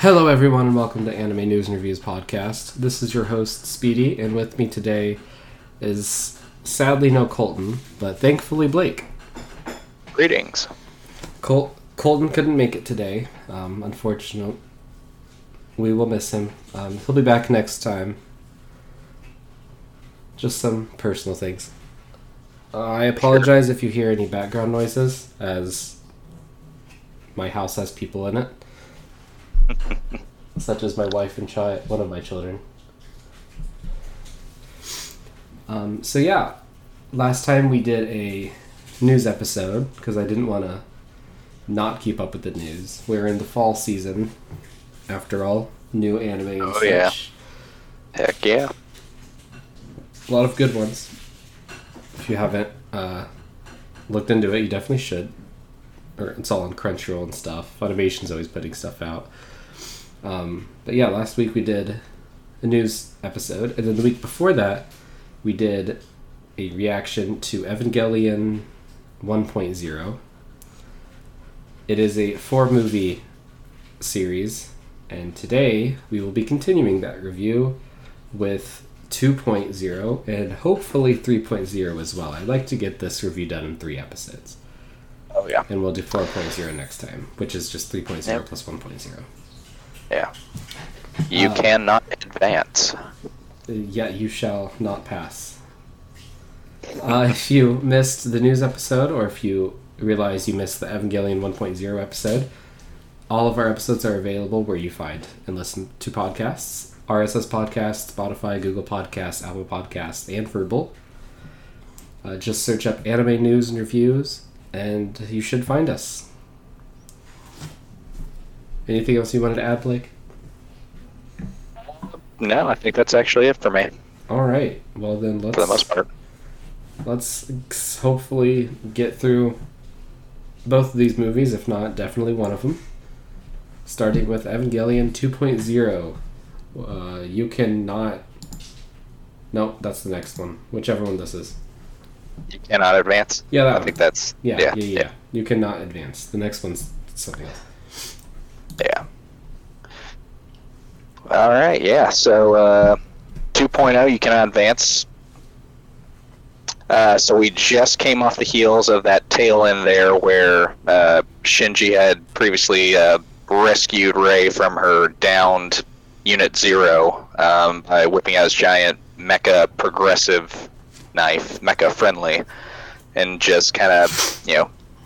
Hello everyone and welcome to Anime News and Reviews Podcast. This is your host, Speedy, and with me today is sadly no Colton, but thankfully Blake. Greetings. Colton couldn't make it today, unfortunately. We will miss him. He'll be back next time. Just some personal things. I apologize if you hear any background noises, as my house has people in it. Such as my wife and one of my children. So yeah, last time we did a news episode because I didn't want to not keep up with the news. We're in the fall season, after all. New anime and such. Yeah. Heck yeah. A lot of good ones. If you haven't looked into it, you definitely should. Or it's all on Crunchyroll and stuff. Funimation's always putting stuff out. But yeah, last week we did a news episode, and then the week before that, we did a reaction to Evangelion 1.0. It is a 4-movie series, and today we will be continuing that review with 2.0 and hopefully 3.0 as well. I'd like to get this review done in 3 episodes. Oh yeah. And we'll do 4.0 next time, which is just 3.0 plus 1.0. Yeah. You cannot advance. Yeah, you shall not pass. If you missed the news episode, or if you realize you missed the Evangelion 1.0 episode, all of our episodes are available where you find and listen to podcasts. RSS Podcasts, Spotify, Google Podcasts, Apple Podcasts, and Verbal. Just search up Anime News and Reviews, and you should find us. Anything else you wanted to add, Blake? No, I think that's actually it for me. All right. Well, then let's... For the most part. Let's hopefully get through both of these movies, if not definitely one of them. Starting with Evangelion 2.0. You cannot... Nope, that's the next one. Whichever one this is. You cannot advance? Yeah, that one. I think that's... Yeah. You cannot advance. The next one's something else. Yeah. All right, yeah. So 2.0, you cannot advance. So we just came off the heels of that tail end there where Shinji had previously rescued Ray from her downed Unit Zero by whipping out his giant mecha progressive knife, mecha friendly, and just kind of,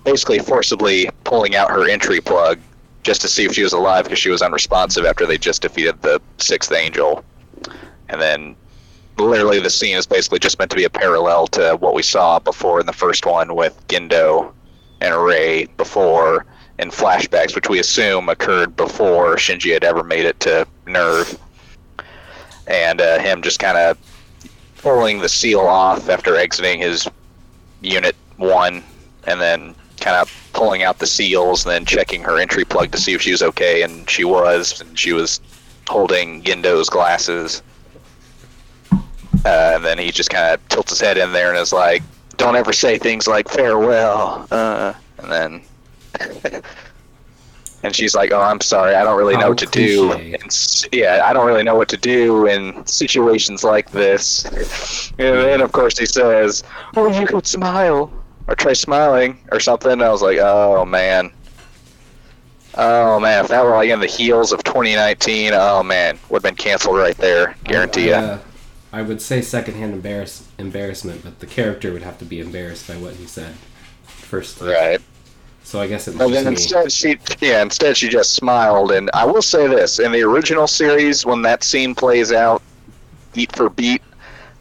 basically forcibly pulling out her entry plug just to see if she was alive, because she was unresponsive after they just defeated the 6th Angel. And then, literally, the scene is basically just meant to be a parallel to what we saw before in the first one with Gendo and Ray before, and flashbacks, which we assume occurred before Shinji had ever made it to Nerv. And him just kind of pulling the seal off after exiting his Unit 1, and then kind of pulling out the seals and then checking her entry plug to see if she was okay, and she was, holding Gendo's glasses. And then he just kind of tilts his head in there and is like, don't ever say things like farewell. And then and she's like, oh, I'm sorry, I don't really know what to do. And, I don't really know what to do in situations like this. And then, of course, he says, oh, you could smile. Or try smiling, or something. I was like, oh man, if that were like in the heels of 2019, oh man, would have been canceled right there, guarantee you. I would say secondhand embarrassment, but the character would have to be embarrassed by what he said first. Right. So I guess it was just instead she just smiled, and I will say this, in the original series, when that scene plays out, beat for beat,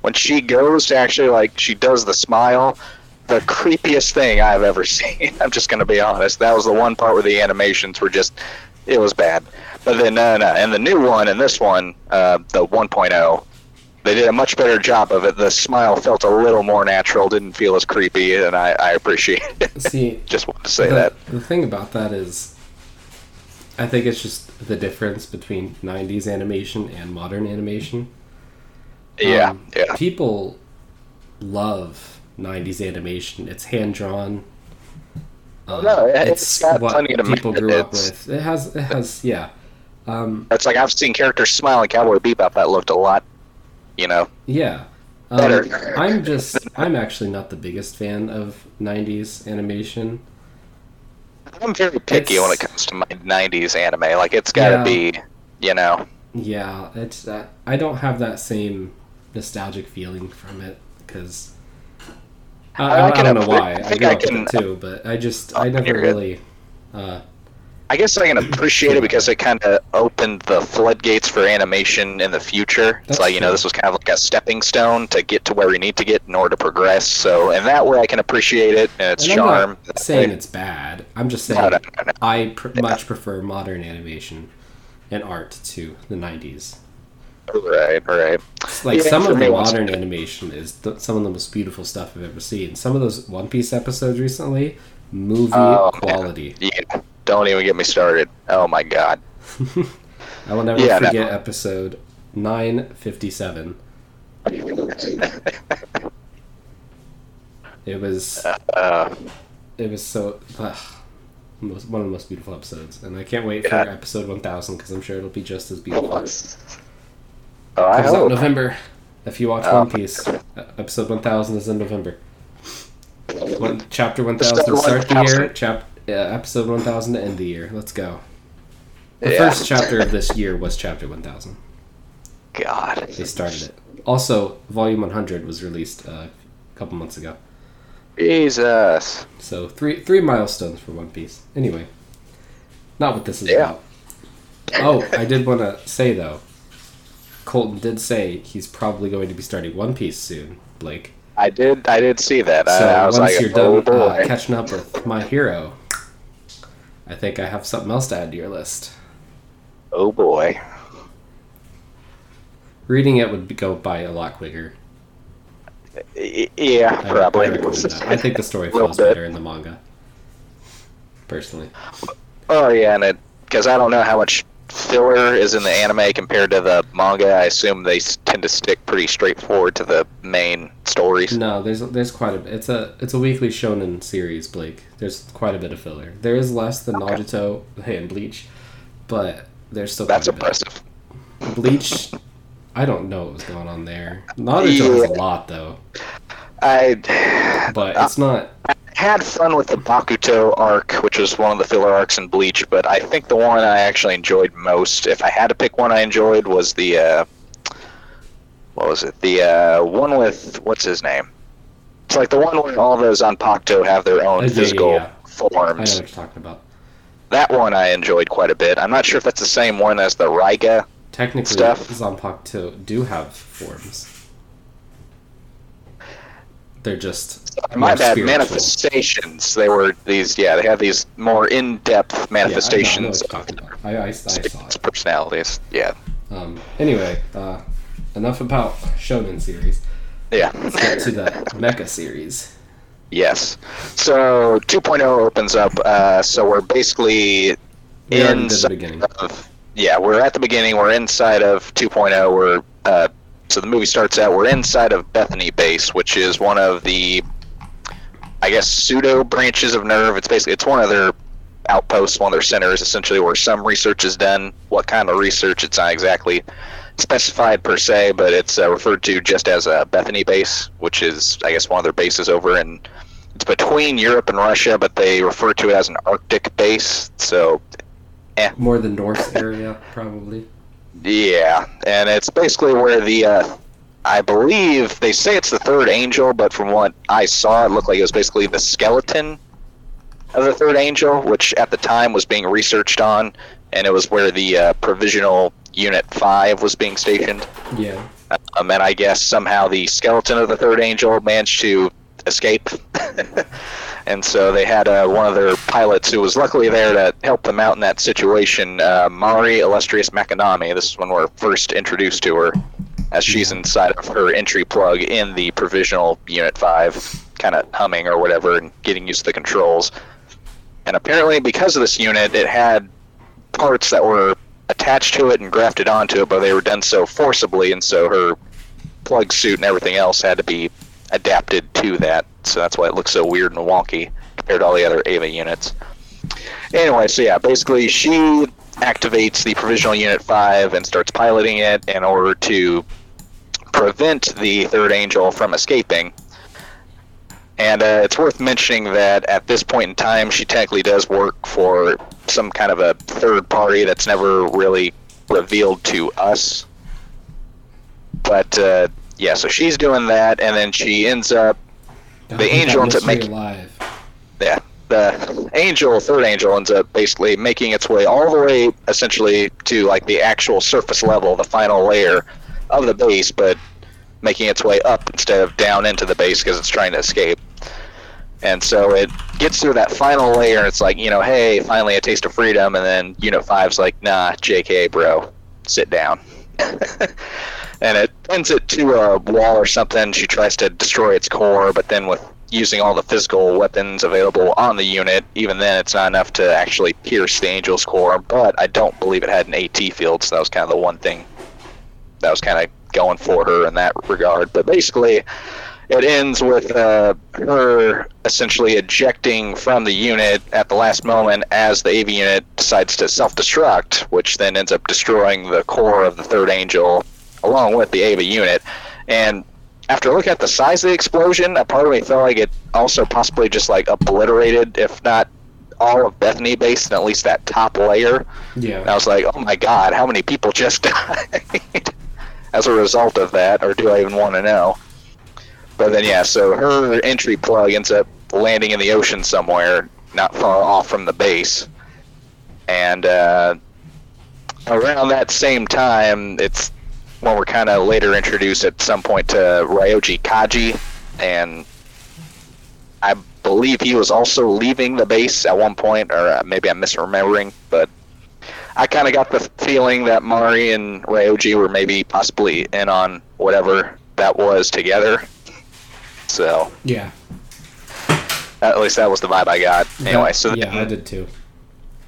when she goes to actually, she does the smile, the creepiest thing I've ever seen. I'm just going to be honest. That was the one part where the animations were just... It was bad. But then, and the new one and this one, the 1.0, they did a much better job of it. The smile felt a little more natural, didn't feel as creepy, and I appreciate it. See, just wanted to say that. The thing about that is, I think it's just the difference between 90s animation and modern animation. Yeah. People love 90s animation. It's hand-drawn. It's got what people grew up with. It has That's like, I've seen characters smile in Cowboy Bebop that looked a lot, you know. Yeah. Better. I'm actually not the biggest fan of 90s animation. I'm very picky when it comes to my 90s anime. Like, it's gotta be, you know. Yeah, it's I don't have that same nostalgic feeling from it, because I don't know why. I grew up with it too, but I never really... I guess I can appreciate it because it kind of opened the floodgates for animation in the future. It's like, you know, this was kind of like a stepping stone to get to where we need to get in order to progress. So in that way, I can appreciate it and its charm. I'm not saying it's bad. I'm just saying I much prefer modern animation and art to the 90s. Right. Like, some of the modern animation is some of the most beautiful stuff I've ever seen. Some of those One Piece episodes recently, movie quality. Man. Yeah. Don't even get me started. Oh my god. I will never forget episode 957. It was so one of the most beautiful episodes, and I can't wait for episode 1000 because I'm sure it'll be just as beautiful. Oh, I hope. Out in November. If you watch One Piece, episode 1000 is in November. Chapter 1000 to start the year. Episode 1000 to end the year. Let's go. The first chapter of this year was chapter 1000. God. They started it. Also, volume 100 was released a couple months ago. Jesus. So, three milestones for One Piece. Anyway, not what this is about. Oh, I did want to say, though, Colton did say he's probably going to be starting One Piece soon, Blake. I did see that. So I was once like, you're done catching up with My Hero, I think I have something else to add to your list. Oh boy. Reading it would go by a lot quicker. Yeah, probably. I think the story feels better in the manga, personally. Oh yeah, and because I don't know how much filler is in the anime compared to the manga. I assume they tend to stick pretty straightforward to the main stories. No, there's quite a bit. It's a weekly shonen series, Blake. There's quite a bit of filler. There is less than Naruto and Bleach, but there's still quite a bit. That's impressive. Bleach, I don't know what was going on there. Naruto has a lot, though. But it's not... had fun with the Bakuto arc, which was one of the filler arcs in Bleach, but I think the one I actually enjoyed most, if I had to pick one I enjoyed, was the one with what's his name? It's like the one where all those Anpakuto have their own physical forms. I know what you're talking about. That one I enjoyed quite a bit. I'm not sure if that's the same one as the Raiga stuff. Technically, Zanpakuto do have forms. They're just my bad. Spiritual. Manifestations. They were these. Yeah, they had these more in-depth manifestations of I saw it. Personalities. Yeah. Anyway, enough about shonen series. Yeah. Let's get to the mecha series. Yes. So 2.0 opens up. So we're basically inside the beginning. We're at the beginning. We're inside of 2.0. We're So the movie starts out, we're inside of Bethany Base, which is one of the, I guess, pseudo branches of Nerv. It's one of their outposts, one of their centers, essentially, where some research is done. What kind of research, it's not exactly specified per se, but it's referred to just as Bethany Base, which is, I guess, one of their bases over in, it's between Europe and Russia, but they refer to it as an Arctic base, so, More the North area, probably. Yeah, and it's basically where the, I believe, they say it's the third angel, but from what I saw, it looked like it was basically the skeleton of the third angel, which at the time was being researched on, and it was where the Provisional Unit 5 was being stationed. Yeah. And I guess somehow the skeleton of the third angel managed to escape. And so they had one of their pilots who was luckily there to help them out in that situation, Mari Illustrious Makinami. This is when we're first introduced to her, as she's inside of her entry plug in the Provisional Unit 5, kind of humming or whatever and getting used to the controls. And apparently because of this unit, it had parts that were attached to it and grafted onto it, but they were done so forcibly, and so her plug suit and everything else had to be adapted to that, so that's why it looks so weird and wonky compared to all the other Ava units. Anyway, so basically she activates the Provisional Unit 5 and starts piloting it in order to prevent the Third Angel from escaping. And it's worth mentioning that at this point in time, she technically does work for some kind of a third party that's never really revealed to us. But, yeah, so she's doing that, and then she ends up... The angel ends up making... Yeah, the angel, third angel, ends up basically making its way all the way, essentially, to, like, the actual surface level, the final layer of the base, but... making its way up instead of down into the base because it's trying to escape. And so it gets through that final layer, and it's like, you know, hey, finally a taste of freedom, and then Unit 5's like, nah, JK, bro, sit down. And it pins it to a wall or something. She tries to destroy its core, but then with using all the physical weapons available on the unit, even then it's not enough to actually pierce the angel's core, but I don't believe it had an AT field, so that was kind of the one thing that was kind of going for her in that regard. But basically it ends with her essentially ejecting from the unit at the last moment as the AV unit decides to self-destruct, which then ends up destroying the core of the third angel along with the AV unit. And after looking at the size of the explosion, a part of me felt like it also possibly just like obliterated, if not all of Bethany Base and at least that top layer. Yeah. And I was like, oh my god, how many people just died as a result of that, or do I even want to know? But then, yeah, so her entry plug ends up landing in the ocean somewhere, not far off from the base. And around that same time, it's when we're kind of later introduced at some point to Ryoji Kaji, and I believe he was also leaving the base at one point, or maybe I'm misremembering, but I kind of got the feeling that Mari and Ryoji were maybe possibly in on whatever that was together. So yeah, at least that was the vibe I got. Anyway, so then, yeah, I did too.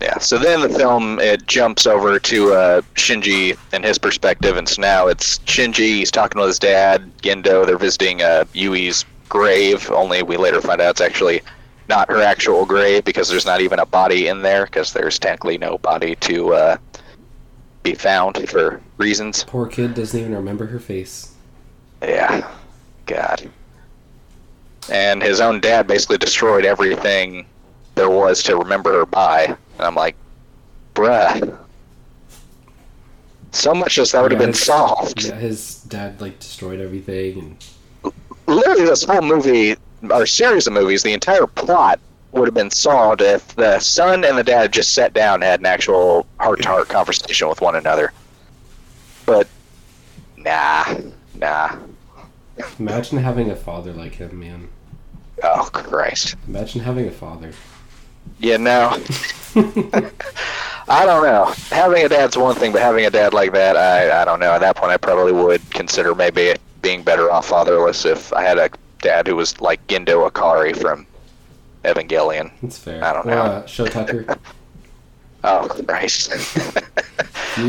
Yeah, so then the film it jumps over to Shinji and his perspective, and so now it's Shinji. He's talking with his dad, Gendo. They're visiting Yui's grave. Only we later find out it's actually not her actual grave, because there's not even a body in there, because there's technically no body to be found for reasons. Poor kid doesn't even remember her face. Yeah. God. And his own dad basically destroyed everything there was to remember her by. And I'm like, bruh. So much as that would have been solved. Yeah, his dad, like, destroyed everything. And... literally this whole movie... our series of movies, the entire plot would have been solved if the son and the dad just sat down and had an actual heart-to-heart conversation with one another. But, nah. Imagine having a father like him, man. Oh, Christ. Imagine having a father. Yeah, no. I don't know. Having a dad's one thing, but having a dad like that, I don't know. At that point, I probably would consider maybe being better off fatherless if I had a dad who was like Gendo Akari from Evangelion. That's fair. I don't know. Show Tucker. Oh, Christ.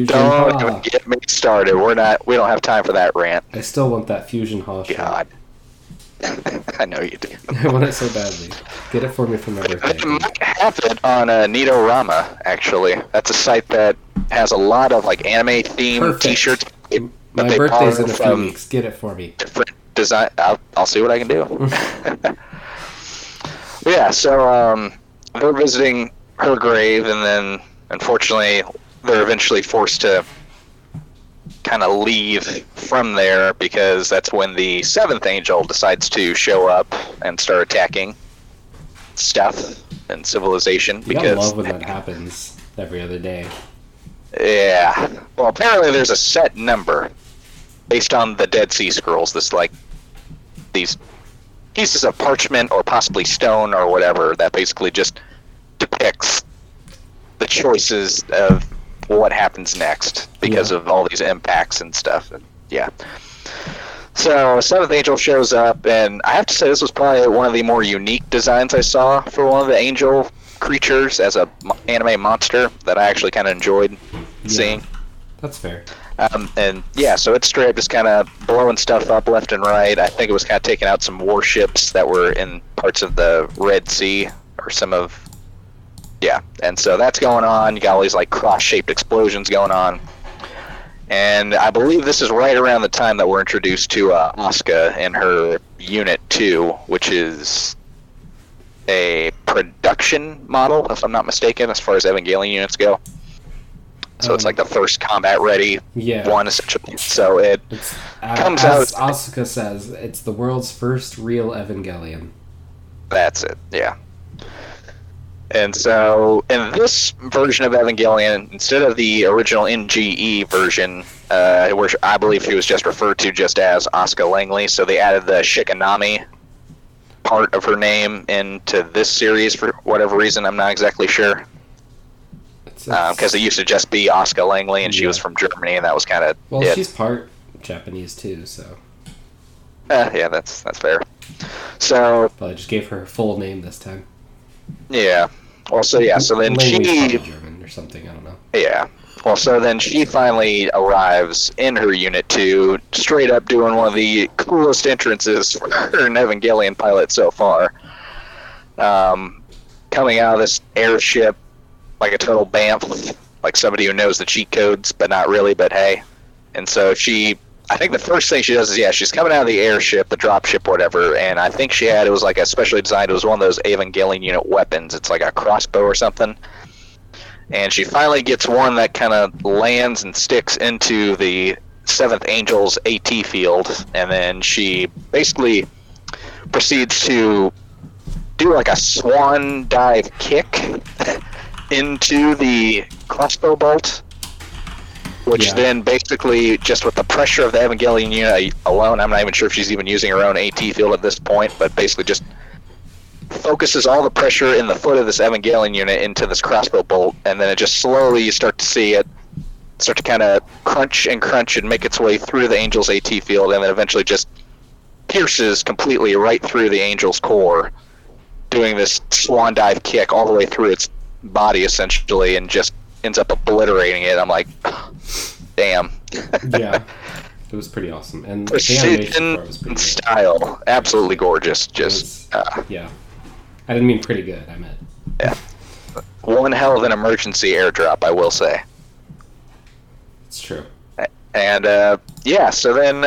Don't even get me started. We don't have time for that rant. I still want that Fusion Hall show. God. I know you do. I want it so badly. Get it for me for my birthday. I might have it on Nidorama, actually. That's a site that has a lot of like anime themed t-shirts. My birthday's in a few weeks. Get it for me. Design. I'll see what I can do. Yeah, so they're visiting her grave, and then unfortunately they're eventually forced to kind of leave from there, because that's when the seventh angel decides to show up and start attacking stuff and civilization. I love when that happens every other day. Yeah. Well, apparently there's a set number based on the Dead Sea Scrolls. This like these pieces of parchment or possibly stone or whatever that basically just depicts the choices of what happens next because of all these impacts and stuff. And yeah. So Seventh Angel shows up, and I have to say this was probably one of the more unique designs I saw for one of the angel creatures as a anime monster that I actually kind of enjoyed seeing. That's fair. And yeah, so it's straight up just kind of blowing stuff up left and right. I think it was kind of taking out some warships that were in parts of the Red Sea, or some of Yeah, and so that's going on. You got all these like cross-shaped explosions going on. And I believe this is right around the time that we're introduced to Asuka and her Unit 2, which is a production model, if I'm not mistaken, as far as Evangelion units go. So it's like the first combat-ready one, essentially. So it comes out... Asuka says, it's the world's first real Evangelion. That's it, yeah. And so, in this version of Evangelion, instead of the original NGE version, which I believe he was just referred to just as Asuka Langley, so they added the Shikanami part of her name into this series for whatever reason. I'm not exactly sure. Because it used to just be Asuka Langley, and she was from Germany, and that was kind of she's part Japanese, too, so... yeah, that's fair. So... Probably just gave her full name this time. Yeah. Well, so yeah. So then she. German or something. I don't know. Yeah. Well, so then she finally arrives in her Unit 2, straight up doing one of the coolest entrances for an Evangelion pilot so far. Coming out of this airship like a total bamf, like somebody who knows the cheat codes, but not really. But hey, and so she. I think the first thing she does is, she's coming out of the airship, the dropship, whatever, and I think she had, it was like a specially designed, it was one of those Evangelion unit weapons. It's like a crossbow or something. And she finally gets one that kind of lands and sticks into the 7th Angel's AT field, and then she basically proceeds to do like a swan dive kick into the crossbow bolt. Which then basically, just with the pressure of the Evangelion unit alone, I'm not even sure if she's even using her own AT field at this point, but basically just focuses all the pressure in the foot of this Evangelion unit into this crossbow bolt, and then it just slowly, you start to see it start to kind of crunch and make its way through the Angel's AT field, and then eventually just pierces completely right through the Angel's core, doing this swan dive kick all the way through its body, essentially, and just ends up obliterating it. I'm like, damn. Yeah, it was pretty awesome, and precision and style, good. Absolutely gorgeous. Just was, I didn't mean pretty good. I meant one hell of an emergency airdrop, I will say. It's true. And so then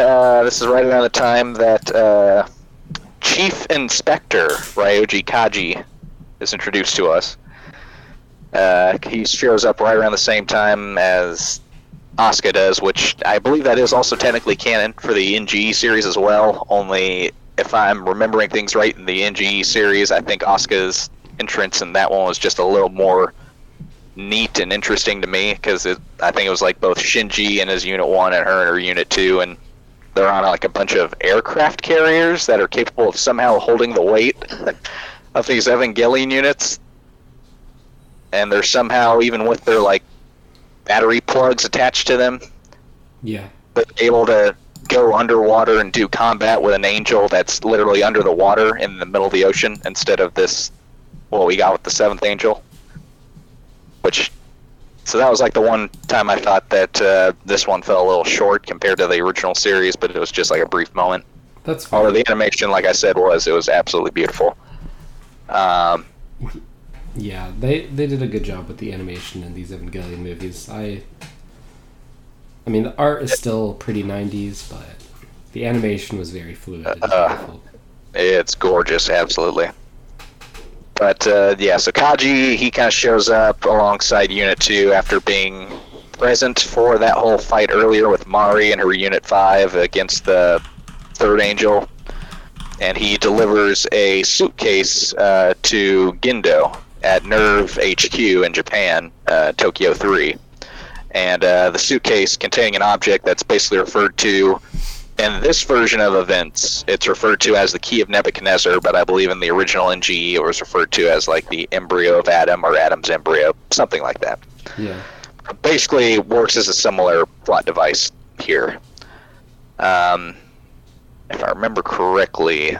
this is right around the time that Chief Inspector Ryoji Kaji is introduced to us. He shows up right around the same time as Asuka does, which I believe that is also technically canon for the NGE series as well, only if I'm remembering things right in the NGE series, I think Asuka's entrance in that one was just a little more neat and interesting to me, because I think it was like both Shinji and his Unit 1 and her in her Unit 2, and they're on like a bunch of aircraft carriers that are capable of somehow holding the weight of these Evangelion units. And they're somehow, even with their like battery plugs attached to them, they're able to go underwater and do combat with an angel that's literally under the water in the middle of the ocean, instead of this what we got with the 7th Angel. So that was like the one time I thought that this one fell a little short compared to the original series, but it was just like a brief moment. That's fine. Although the animation, like I said, it was absolutely beautiful. Yeah, they did a good job with the animation in these Evangelion movies. I mean, the art is still pretty 90s, but the animation was very fluid and beautiful. It's gorgeous, absolutely. But, so Kaji, he kind of shows up alongside Unit 2 after being present for that whole fight earlier with Mari and her Unit 5 against the 3rd Angel. And he delivers a suitcase to Gendo at Nerv HQ in Japan, Tokyo 3. And the suitcase containing an object that's basically referred to, in this version of events, it's referred to as the Key of Nebuchadnezzar, but I believe in the original NGE it was referred to as like the embryo of Adam or Adam's embryo, something like that. Yeah. Basically works as a similar plot device here. If I remember correctly,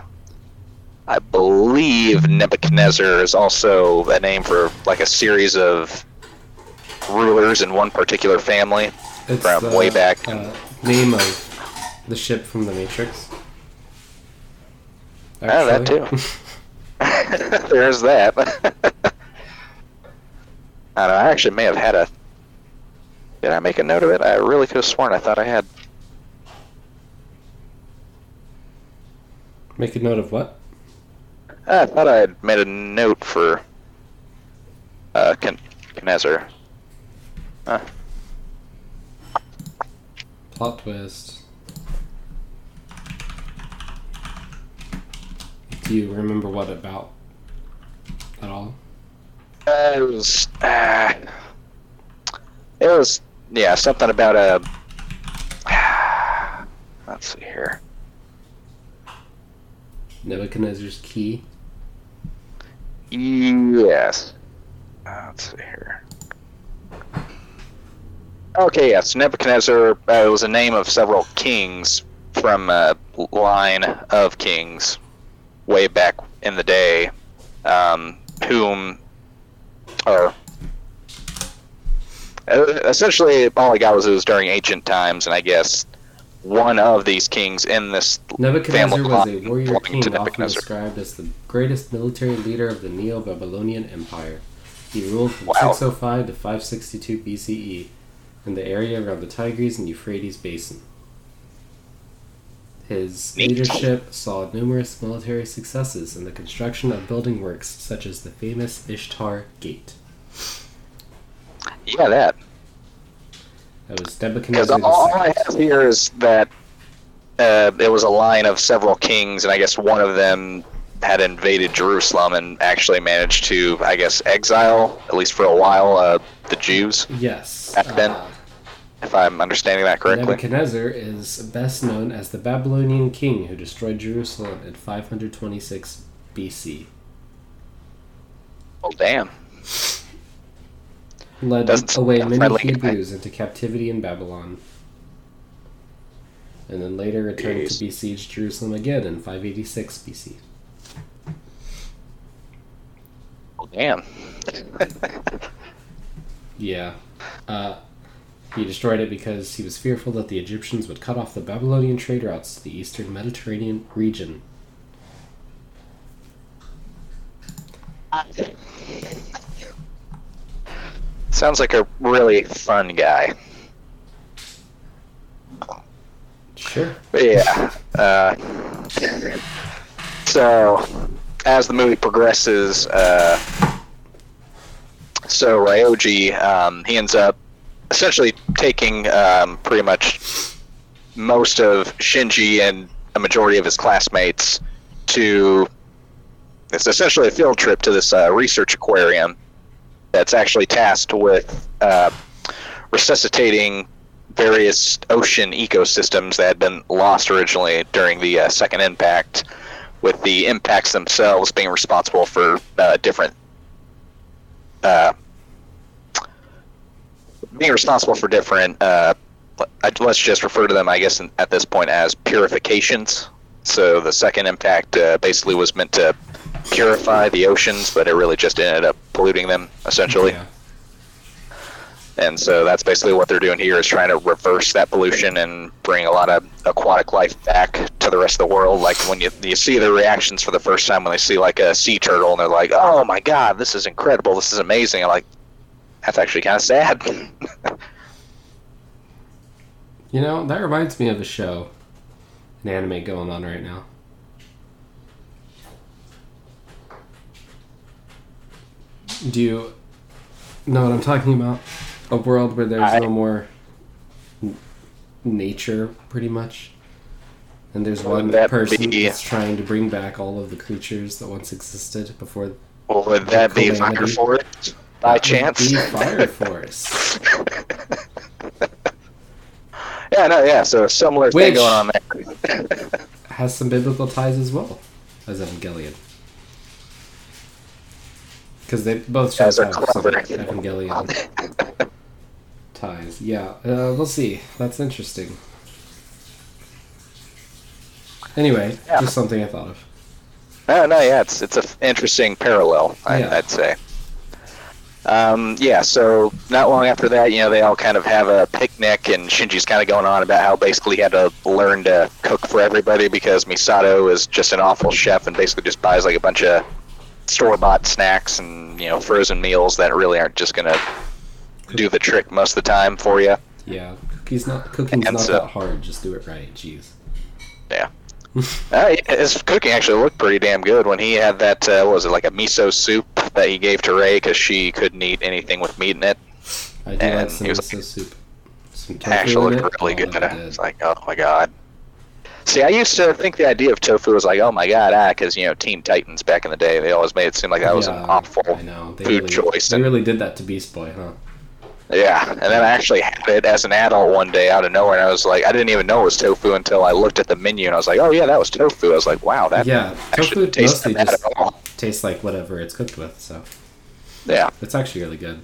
I believe Nebuchadnezzar is also a name for like a series of rulers in one particular family. It's from way back. Name of the ship from the Matrix. Actually. Oh, that too. There's that. I don't know, I actually may have had a... Did I make a note of it? I really could have sworn I thought I had. Make a note of what? I thought I had made a note for... Knezer. Huh. Plot twist. Do you remember what about at all? It was yeah, something about a... Let's see here. Nebuchadnezzar's key? Yes. Let's see here. Okay, yes, Nebuchadnezzar was a name of several kings from a line of kings way back in the day, whom are... Essentially, all I got was it was during ancient times, and I guess one of these kings in this Nebuchadnezzar was a warrior king often described as the greatest military leader of the Neo-Babylonian Empire. He ruled from 605 to 562 BCE in the area around the Tigris and Euphrates basin. His leadership saw numerous military successes in the construction of building works such as the famous Ishtar Gate. Yeah, that. That was Nebuchadnezzar. Because all I have here is that it was a line of several kings, and I guess one of them had invaded Jerusalem and actually managed to, I guess, exile, at least for a while, the Jews. Yes. Back then, if I'm understanding that correctly. Nebuchadnezzar is best known as the Babylonian king who destroyed Jerusalem in 526 BC. Oh, damn. Led away many Hebrews into captivity in Babylon, and then later returned to besiege Jerusalem again in 586 BC. Oh, damn. Yeah. He destroyed it because he was fearful that the Egyptians would cut off the Babylonian trade routes to the eastern Mediterranean region. Sounds like a really fun guy. Sure. But yeah. So, as the movie progresses, so Ryoji, he ends up essentially taking pretty much most of Shinji and a majority of his classmates to... It's essentially a field trip to this research aquarium that's actually tasked with resuscitating various ocean ecosystems that had been lost originally during the second impact, with the impacts themselves being responsible for different, let's just refer to them, I guess, at this point as purifications. So the second impact basically was meant to purify the oceans, but it really just ended up polluting them, essentially. Yeah. And so that's basically what they're doing here, is trying to reverse that pollution and bring a lot of aquatic life back to the rest of the world. Like when you see their reactions for the first time when they see like a sea turtle and they're like, oh my god, this is incredible, this is amazing. I'm like, that's actually kind of sad. You know, that reminds me of a show, an anime going on right now. Do you know what I'm talking about? A world where there's no more nature, pretty much. And there's one person that's trying to bring back all of the creatures that once existed before. Well, would that be Fire Forest, by chance? Would be Fire Forest. Yeah, so a similar thing going on there. Has some biblical ties as well as Evangelion. Because they both shows have some Evangelion ties. Yeah, we'll see. That's interesting. Anyway, just something I thought of. It's an interesting parallel, I'd say. So not long after that, they all kind of have a picnic, and Shinji's kind of going on about how basically he had to learn to cook for everybody because Misato is just an awful chef and basically just buys like a bunch of store-bought snacks and, you know, frozen meals that really aren't just going to do the trick most of the time for you. Yeah, cooking's not that hard. Just do it right. Jeez. Yeah. His cooking actually looked pretty damn good when he had that, what was it, like a miso soup that he gave to Ray because she couldn't eat anything with meat in it. I do like some miso soup. Actually looked really good. I was like, oh my god. See, I used to think the idea of tofu was like, oh my god, because, you know, Teen Titans back in the day, they always made it seem like that was an awful food choice. They really did that to Beast Boy, huh? Yeah, and then I actually had it as an adult one day out of nowhere, and I was like, I didn't even know it was tofu until I looked at the menu, and I was like, oh yeah, that was tofu. I was like, wow, that actually tofu tastes mostly just at all. Tastes like whatever it's cooked with, so. Yeah. It's actually really good.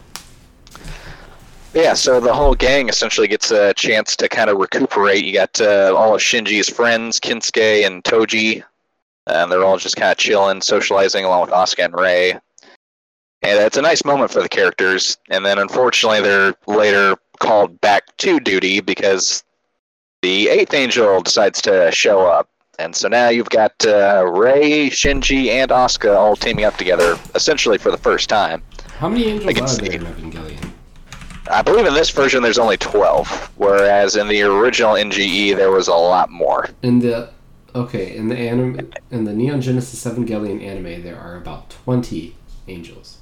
Yeah, so the whole gang essentially gets a chance to kind of recuperate. You got all of Shinji's friends, Kinsuke and Toji. They're all just kind of chilling, socializing along with Asuka and Ray. And it's a nice moment for the characters. And then, unfortunately, they're later called back to duty because the Eighth Angel decides to show up. And so now you've got Ray, Shinji, and Asuka all teaming up together, essentially for the first time. How many angels are there in Evangelion? I believe in this version there's only 12, whereas in the original NGE there was a lot more. In the Neon Genesis Evangelion anime there are about 20 angels.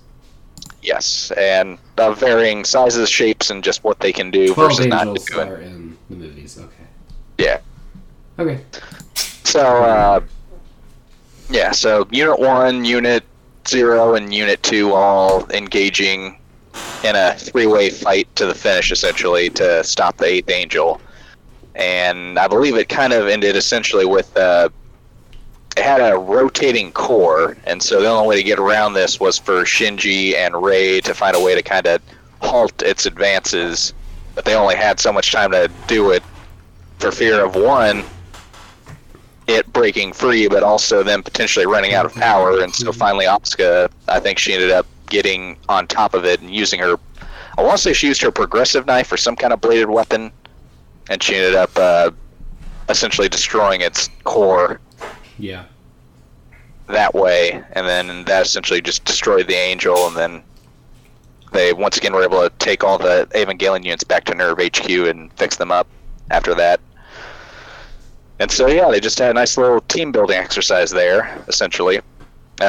Yes, and of varying sizes, shapes, and just what they can do versus not doing. 12 angels are in the movies. Okay. Yeah. Okay. So, so Unit 1, Unit 0, and Unit 2 all engaging in a three-way fight to the finish, essentially, to stop the Eighth Angel. And I believe it kind of ended essentially with it had a rotating core, and so the only way to get around this was for Shinji and Ray to find a way to kind of halt its advances, but they only had so much time to do it for fear of, one, it breaking free, but also them potentially running out of power. And so finally Asuka, I think she ended up getting on top of it and using her, I want to say she used her progressive knife or some kind of bladed weapon, and she ended up essentially destroying its core. Yeah. That way, and then that essentially just destroyed the angel, and then they once again were able to take all the Evangelion units back to Nerv HQ and fix them up after that. And so yeah, they just had a nice little team building exercise there, essentially.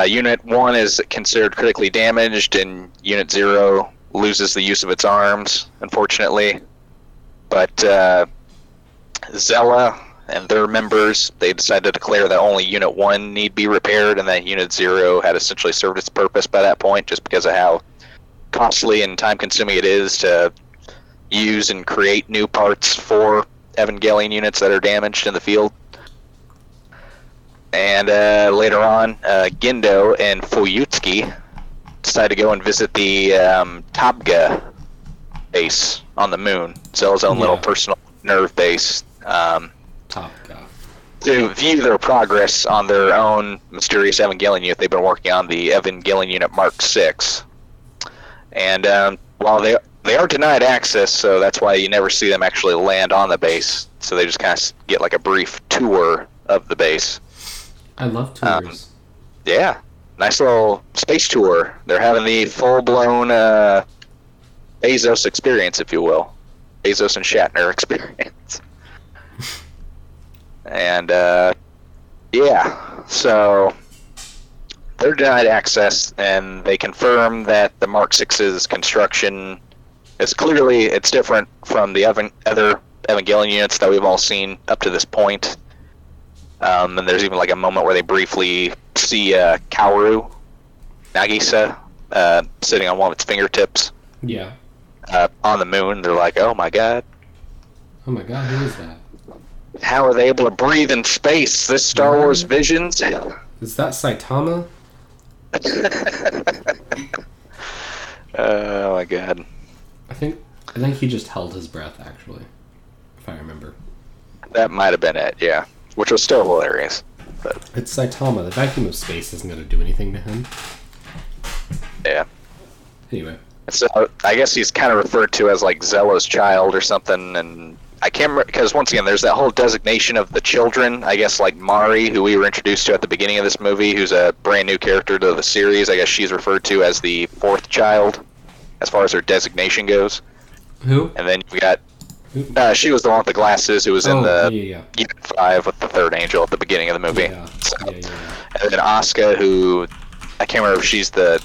Unit 1 is considered critically damaged, and Unit 0 loses the use of its arms, unfortunately. But Zella and their members, they decided to declare that only Unit 1 need be repaired, and that Unit 0 had essentially served its purpose by that point, just because of how costly and time-consuming it is to use and create new parts for Evangelion units that are damaged in the field. And later on, Gendo and Fuyutsuki decide to go and visit the Tabga base on the moon, Zella's own little personal Nerv base, to view their progress on their own mysterious Evangelion unit. They've been working on the Evangelion unit Mark 6. And while they are denied access, so that's why you never see them actually land on the base. So they just kind of get like a brief tour of the base. I love tours. Yeah. Nice little space tour. They're having the full-blown Bezos experience, if you will. Bezos and Shatner experience. And, so they're denied access, and they confirm that the Mark 6's construction is clearly, it's different from the other Evangelion units that we've all seen up to this point. And there's even like a moment where they briefly see Kaoru Nagisa sitting on one of its fingertips. Yeah. On the moon. They're like, oh my god. Oh my god, who is that? How are they able to breathe in space? This Star Wars Visions? Is that Saitama? Oh my god. I think he just held his breath, actually, if I remember. That might have been it, yeah. Which was still hilarious. But. It's Saitama. The vacuum of space isn't going to do anything to him. Yeah. Anyway. So I guess he's kind of referred to as like Zella's child or something, and I can't remember, because once again, there's that whole designation of the children, I guess, like Mari, who we were introduced to at the beginning of this movie, who's a brand new character to the series. I guess she's referred to as the fourth child, as far as her designation goes. Who? And then you got... she was the one with the glasses who was in the Unit 5 with the third angel at the beginning of the movie. And then Asuka, who... I can't remember if she's the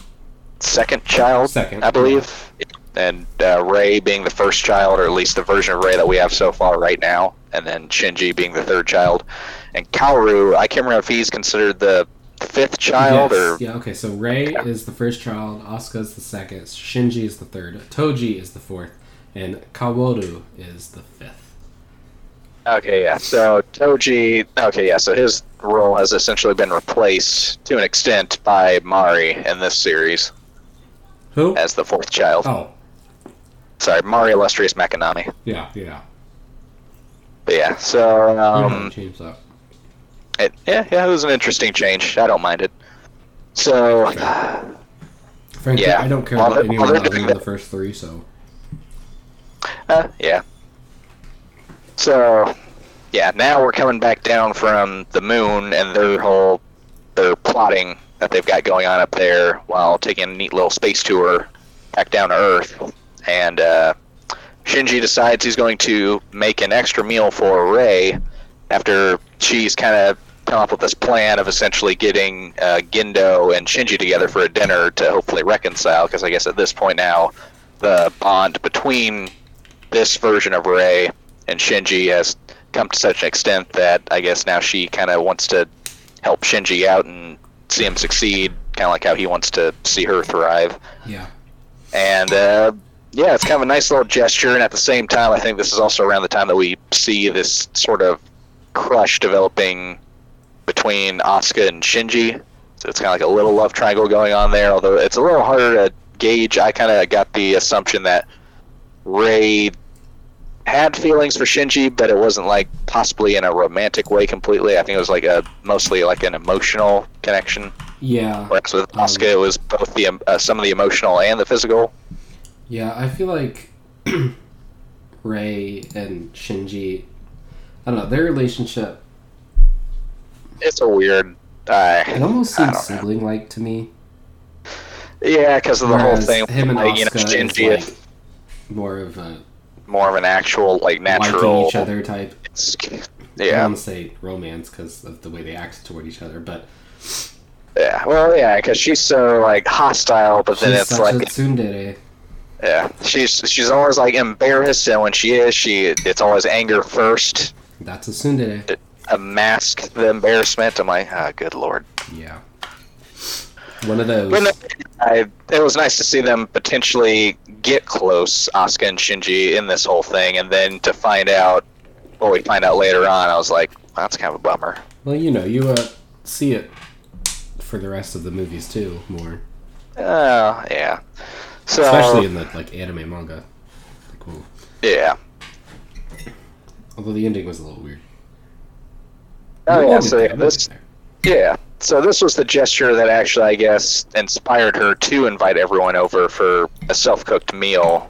second child, I believe. Yeah. And Ray being the first child, or at least the version of Ray that we have so far right now. And then Shinji being the third child. And Kaoru, I can't remember if he's considered the fifth child or... Yeah, okay, so Ray is the first child, Asuka's the second, Shinji is the third, Toji is the fourth, and Kaoru is the fifth. Okay, yeah, so Toji... Okay, yeah, so his role has essentially been replaced, to an extent, by Mari in this series. Who? As the fourth child. Oh. Sorry, Mari Illustrious Makinami. Yeah, yeah. But yeah, so... it was an interesting change. I don't mind it. So... Frankly, I don't care about anyone other than the first three, so... So, yeah, now we're coming back down from the moon and their plotting that they've got going on up there while taking a neat little space tour back down to Earth. And Shinji decides he's going to make an extra meal for Ray after she's kind of come up with this plan of essentially getting Gendo and Shinji together for a dinner to hopefully reconcile, because I guess at this point now the bond between this version of Ray and Shinji has come to such an extent that I guess now she kind of wants to help Shinji out and see him succeed, kind of like how he wants to see her thrive. Yeah. And, it's kind of a nice little gesture, and at the same time, I think this is also around the time that we see this sort of crush developing between Asuka and Shinji, so it's kind of like a little love triangle going on there, although it's a little harder to gauge. I kind of got the assumption that Ray had feelings for Shinji, but it wasn't like possibly in a romantic way completely. I think it was like mostly an emotional connection. Yeah. Whereas with Asuka, it was both some of the emotional and the physical. Yeah, I feel like Ray and Shinji, I don't know, their relationship. It's a weird. It almost seems sibling-like to me. Yeah, because of the whole thing. Him and Asuka, you know, Shinji. More of an actual, like, natural... liking each other type. Yeah. I don't want to say romance because of the way they act toward each other, but... Yeah, well, yeah, because she's so, like, hostile, but then it's like... She's such a tsundere. Yeah, she's always, like, embarrassed, and when she is, it's always anger first. That's a tsundere. A mask, the embarrassment. I'm like, good lord. Yeah. One of those. It was nice to see them potentially get close, Asuka and Shinji, in this whole thing, and then to find out what we find out later on, I was like, that's kind of a bummer. Well, you know, you see it for the rest of the movies, too, more. Yeah. So, especially in the anime manga. Cool. Yeah. Although the ending was a little weird. So this was the gesture that actually, I guess, inspired her to invite everyone over for a self-cooked meal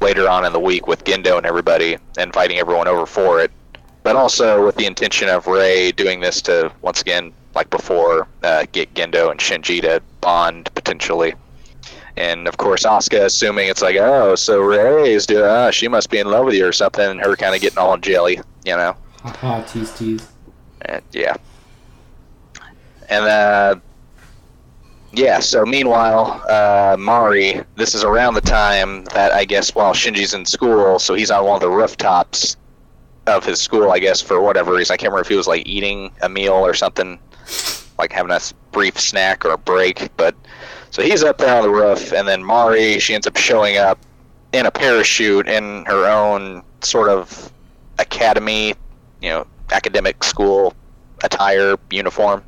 later on in the week with Gendo and everybody, inviting everyone over for it. But also with the intention of Ray doing this to, once again, like before, get Gendo and Shinji to bond, potentially. And, of course, Asuka assuming it's like, oh, so Ray is doing, she must be in love with you or something, and her kind of getting all jelly, you know? Haha, tease. Yeah. And, so meanwhile, Mari, this is around the time that, I guess, while Shinji's in school, so he's on one of the rooftops of his school, I guess, for whatever reason. I can't remember if he was, eating a meal or something, having a brief snack or a break. But so he's up there on the roof, and then Mari, she ends up showing up in a parachute in her own sort of academy, academic school attire, uniform.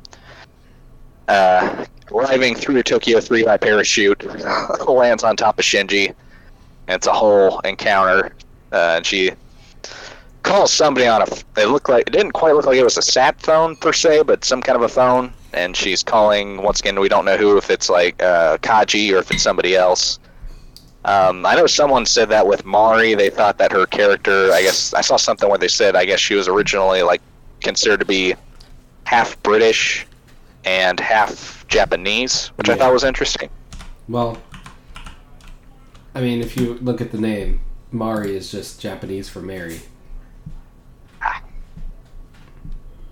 Arriving through Tokyo 3 by parachute, lands on top of Shinji, and it's a whole encounter, and she calls somebody on it didn't quite look like it was a sat phone per se, but some kind of a phone, and she's calling, once again, we don't know who, if it's Kaji or if it's somebody else, I know someone said that with Mari. They thought that her character, I guess, I saw something where they said, I guess she was originally, like, considered to be half British and half Japanese, which I thought was interesting. Well, I mean, if you look at the name, Mari is just Japanese for Mary. Ah.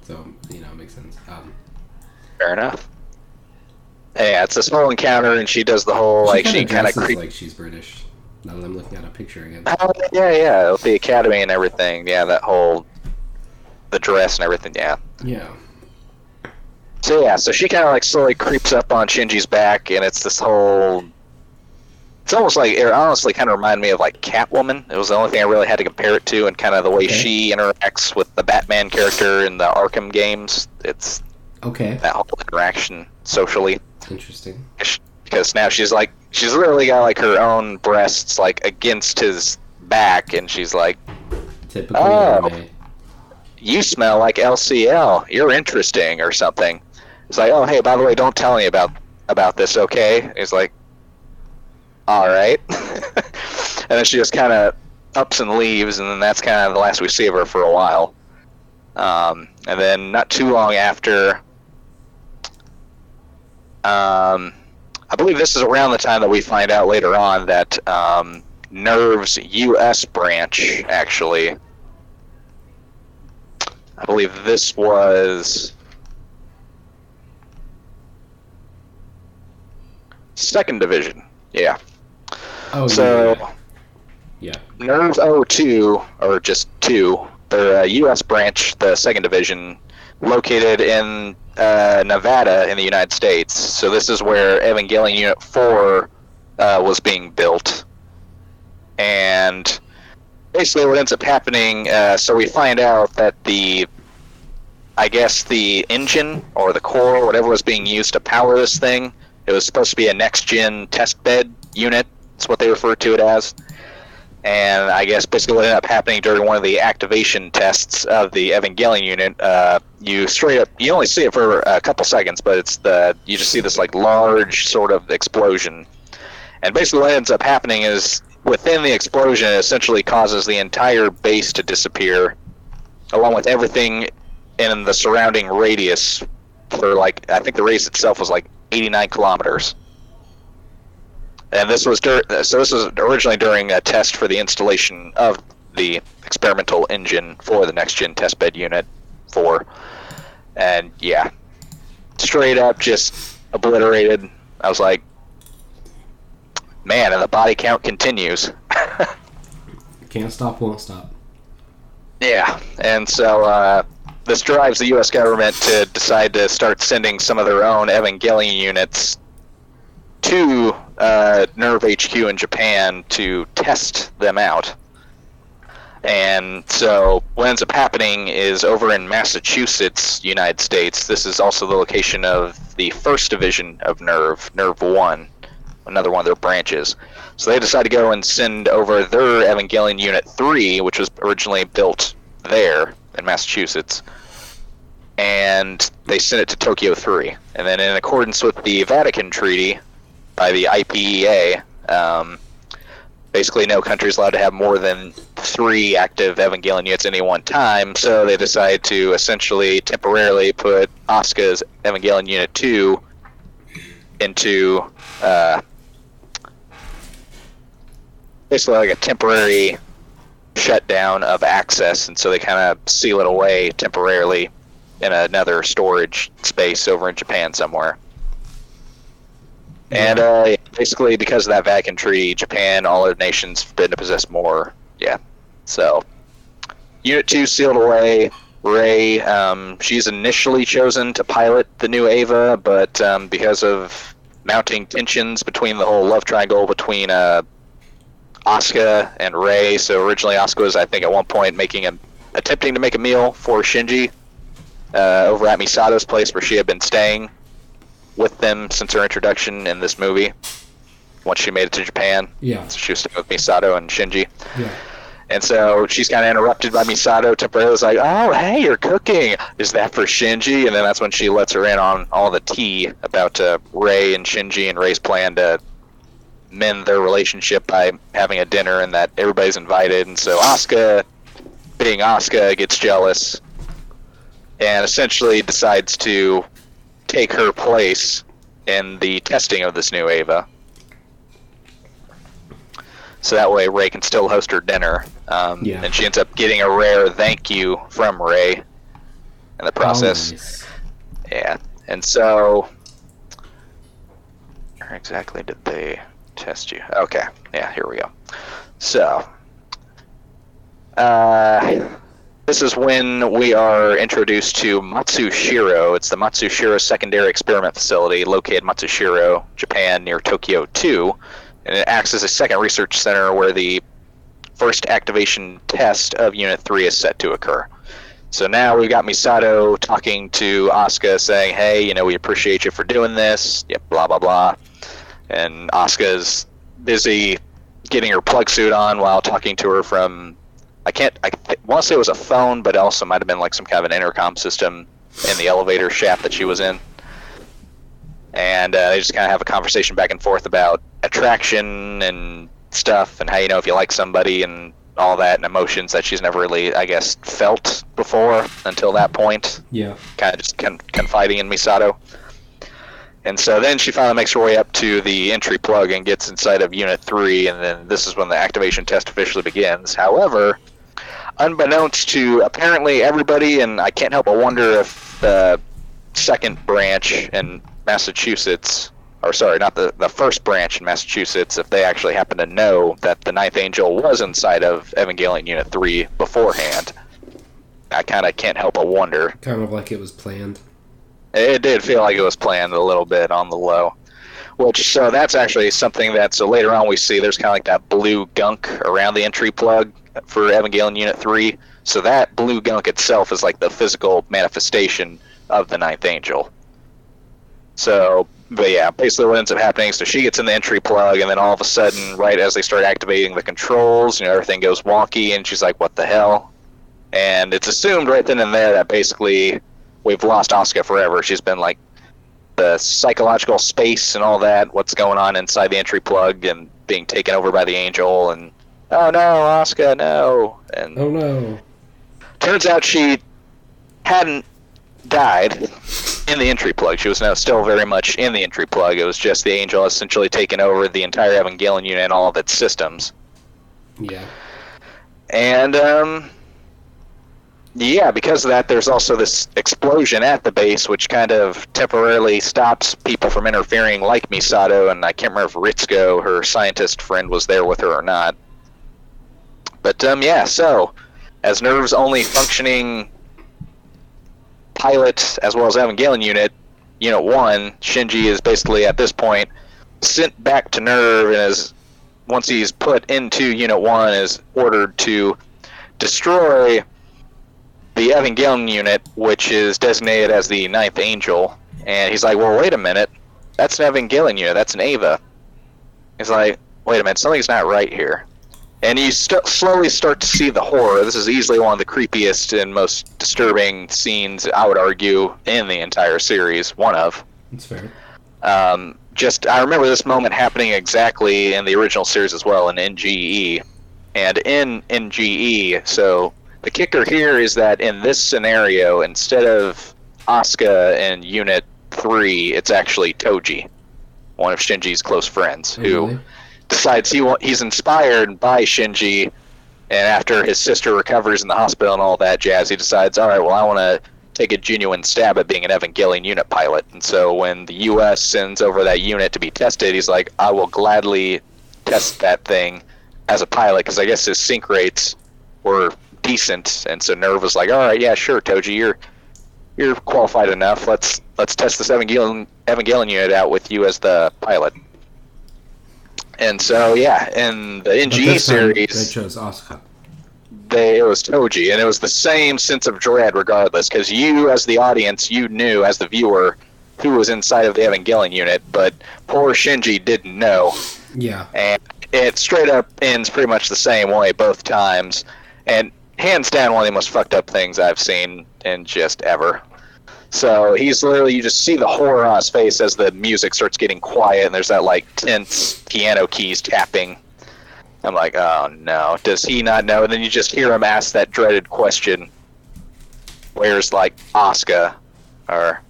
So, you know, it makes sense. Fair enough. Yeah, it's this whole encounter, and she does the whole, like, she kind of creeps. Like, she's British. Now that I'm looking at a picture again. Oh, yeah, with the academy and everything. Yeah, that whole, the dress and everything, Yeah. So, so she kind of, like, slowly creeps up on Shinji's back, and it's this whole, it's almost like, it honestly kind of reminded me of, like, Catwoman. It was the only thing I really had to compare it to, and kind of the way she interacts with the Batman character in the Arkham games. It's that whole interaction socially. Interesting. Because now she's like, she's literally got like her own breasts like against his back, and she's like, typically anime. You smell like LCL. You're interesting or something. It's like, oh hey, by the way, don't tell me about this, okay? He's like, all right. And then she just kind of ups and leaves, and then that's kind of the last we see of her for a while. And then not too long after. I believe this is around the time that we find out later on that Nerv's U.S. branch, actually, I believe this was second division. Yeah. Oh, so, yeah. Nerv 02, or just 2, the U.S. branch, the second division, located in Nevada in the United States. So this is where Evangelion Unit 4 was being built. And basically what ends up happening, so we find out that the, I guess the engine or the core, whatever was being used to power this thing, it was supposed to be a next-gen test bed unit. That's what they refer to it as. And I guess basically what ended up happening during one of the activation tests of the Evangelion unit, you only see it for a couple seconds, but you just see this like large sort of explosion. And basically what ends up happening is within the explosion, it essentially causes the entire base to disappear, along with everything in the surrounding radius for like, I think the radius itself was like 89 kilometers. And this was originally during a test for the installation of the experimental engine for the next-gen testbed unit 4. And, straight up just obliterated. I was like, man, and the body count continues. Can't stop, won't stop. Yeah, and so this drives the U.S. government to decide to start sending some of their own Evangelion units to Nerve HQ in Japan to test them out. And so what ends up happening is over in Massachusetts, United States, this is also the location of the first division of Nerve 1, another one of their branches. So they decide to go and send over their Evangelion Unit 3, which was originally built there in Massachusetts, and they sent it to Tokyo 3. And then in accordance with the Vatican Treaty, by the IPEA, basically no country is allowed to have more than 3 active Evangelion units at any one time, so they decide to essentially temporarily put Asuka's Evangelion Unit 2 into basically like a temporary shutdown of access, and so they kind of seal it away temporarily in another storage space over in Japan somewhere. And basically, because of that Vatican Treaty, Japan, all other nations forbidden to possess more. Yeah. So, Unit 2 sealed away. Ray, she's initially chosen to pilot the new Ava, but because of mounting tensions between the whole love triangle between Asuka and Ray, so originally Asuka was, I think, at one point attempting to make a meal for Shinji over at Misato's place where she had been staying with them since her introduction in this movie, once she made it to Japan. Yeah. So she was staying with Misato and Shinji. Yeah. And so she's kind of interrupted by Misato temporarily. It's like, oh, hey, you're cooking. Is that for Shinji? And then that's when she lets her in on all the tea about Ray and Shinji and Ray's plan to mend their relationship by having a dinner and that everybody's invited. And so Asuka, being Asuka, gets jealous and essentially decides to take her place in the testing of this new Ava. So that way Ray can still host her dinner. And she ends up getting a rare thank you from Ray in the process. Oh, nice. Yeah. And so... where exactly did they test you? Okay. Yeah, here we go. So... this is when we are introduced to Matsushiro. It's the Matsushiro Secondary Experiment Facility, located in Matsushiro, Japan, near Tokyo 2. And it acts as a second research center where the first activation test of Unit 3 is set to occur. So now we've got Misato talking to Asuka, saying, hey, you know, we appreciate you for doing this, blah, blah, blah. And Asuka's busy getting her plug suit on while talking to her from... I want to say it was a phone, but also might have been like some kind of an intercom system in the elevator shaft that she was in. And they just kind of have a conversation back and forth about attraction and stuff and how you know if you like somebody and all that, and emotions that she's never really, I guess, felt before until that point. Yeah. Kind of just confiding in Misato. And so then she finally makes her way up to the entry plug and gets inside of Unit 3, and then this is when the activation test officially begins. However, unbeknownst to apparently everybody, and I can't help but wonder if the second branch in Massachusetts, or sorry, not the first branch in Massachusetts, if they actually happen to know that the Ninth Angel was inside of Evangelion Unit 3 beforehand. I kind of can't help but wonder. Kind of like it was planned. It did feel like it was planned a little bit on the low. Which, so that's actually something that, so later on we see there's kind of like that blue gunk around the entry plug for Evangelion Unit 3. So that blue gunk itself is like the physical manifestation of the Ninth Angel. So, but yeah, basically what ends up happening is so she gets in the entry plug, and then all of a sudden, right as they start activating the controls, you know, everything goes wonky, and she's like, what the hell? And it's assumed right then and there that basically... we've lost Asuka forever. She's been like the psychological space and all that, what's going on inside the entry plug and being taken over by the angel and oh no, Asuka, no. And oh no. Turns out she hadn't died in the entry plug. She was now still very much in the entry plug. It was just the angel essentially taken over the entire Evangelion unit and all of its systems. Yeah. And yeah, because of that, there's also this explosion at the base, which kind of temporarily stops people from interfering, like Misato, and I can't remember if Ritsuko, her scientist friend, was there with her or not. But, yeah, so, as Nerv's only functioning pilot, as well as Evangelion Unit, Unit 1, Shinji is basically, at this point, sent back to Nerv, and is, once he's put into Unit 1, is ordered to destroy... the Evangelion unit, which is designated as the Ninth Angel, and he's like, well, wait a minute, that's an Evangelion unit, that's an Ava. He's like, wait a minute, something's not right here. And you slowly start to see the horror. This is easily one of the creepiest and most disturbing scenes, I would argue, in the entire series, one of. That's fair. I remember this moment happening exactly in the original series as well, in NGE. And in NGE, so... the kicker here is that in this scenario, instead of Asuka in Unit 3, it's actually Toji, one of Shinji's close friends, who decides he's inspired by Shinji, and after his sister recovers in the hospital and all that jazz, he decides, all right, well, I want to take a genuine stab at being an Evangelion unit pilot. And so when the U.S. sends over that unit to be tested, he's like, I will gladly test that thing as a pilot, because I guess his sync rates were... decent, and so Nerv was like, all right, yeah, sure, Toji, you're qualified enough. Let's test this Evangelion unit out with you as the pilot. And so, yeah, in the NGE series, they chose Asuka. It was Toji, and it was the same sense of dread regardless, because you, as the audience, you knew as the viewer who was inside of the Evangelion unit, but poor Shinji didn't know. Yeah. And it straight up ends pretty much the same way both times, and hands down, one of the most fucked up things I've seen in just ever. So he's literally, you just see the horror on his face as the music starts getting quiet and there's that like tense piano keys tapping. I'm like, oh no, does he not know? And then you just hear him ask that dreaded question, where's like Asuka, or